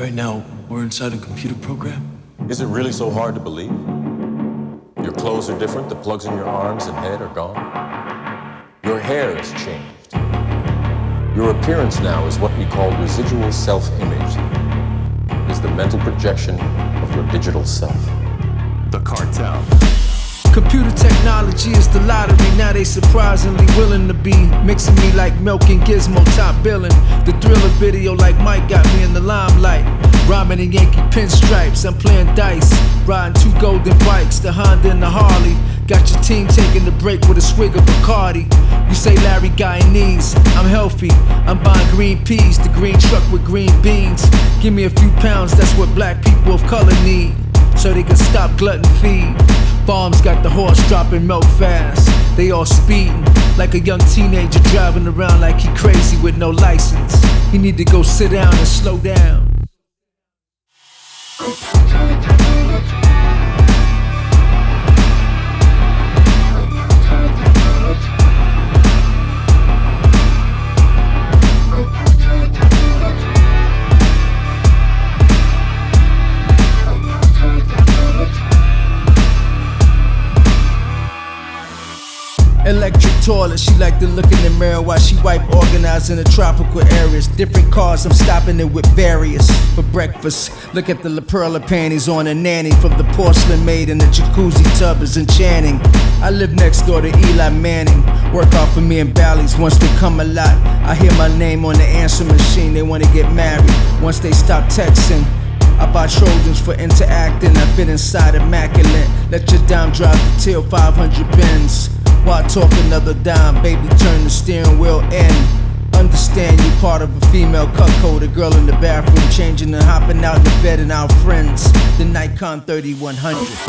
Right now, we're inside a computer program. Is it really so hard to believe? Your clothes are different, the plugs in your arms and head are gone. Your hair has changed. Your appearance now is what we call residual self-image. It is the mental projection of your digital self. The cartel. Computer technology is the lottery. Now they surprisingly willing to be mixing me like milk and gizmo, top billing. The Thriller video like Mike got me in the limelight. Rhyming in Yankee pinstripes, I'm playing dice. Riding two golden bikes, the Honda and the Harley. Got your team taking the break with a swig of Bacardi. You say Larry Guyanese, I'm healthy. I'm buying green peas, the green truck with green beans. Give me a few pounds, that's what black people of color need, so they can stop glutton feed. Bombs got the horse dropping milk fast. They all speeding like a young teenager driving around like he crazy with no license. He need to go sit down and slow down. Electric toilet, she like to look in the mirror while she wipe, organizing the tropical areas. Different cars, I'm stopping it with various. For breakfast, look at the La Perla panties on a nanny. From the porcelain maid in the jacuzzi tub is enchanting. I live next door to Eli Manning. Work off of me and Bally's once they come a lot. I hear my name on the answer machine, they wanna get married. Once they stop texting, I buy Trojans for interacting. I fit inside immaculate. Let your dime drop till 500 bins. Why talk another dime, baby, turn the steering wheel in. Understand you're part of a female cuckold, a girl in the bathroom changing and hopping out the bed and our friends. The Nikon 3100.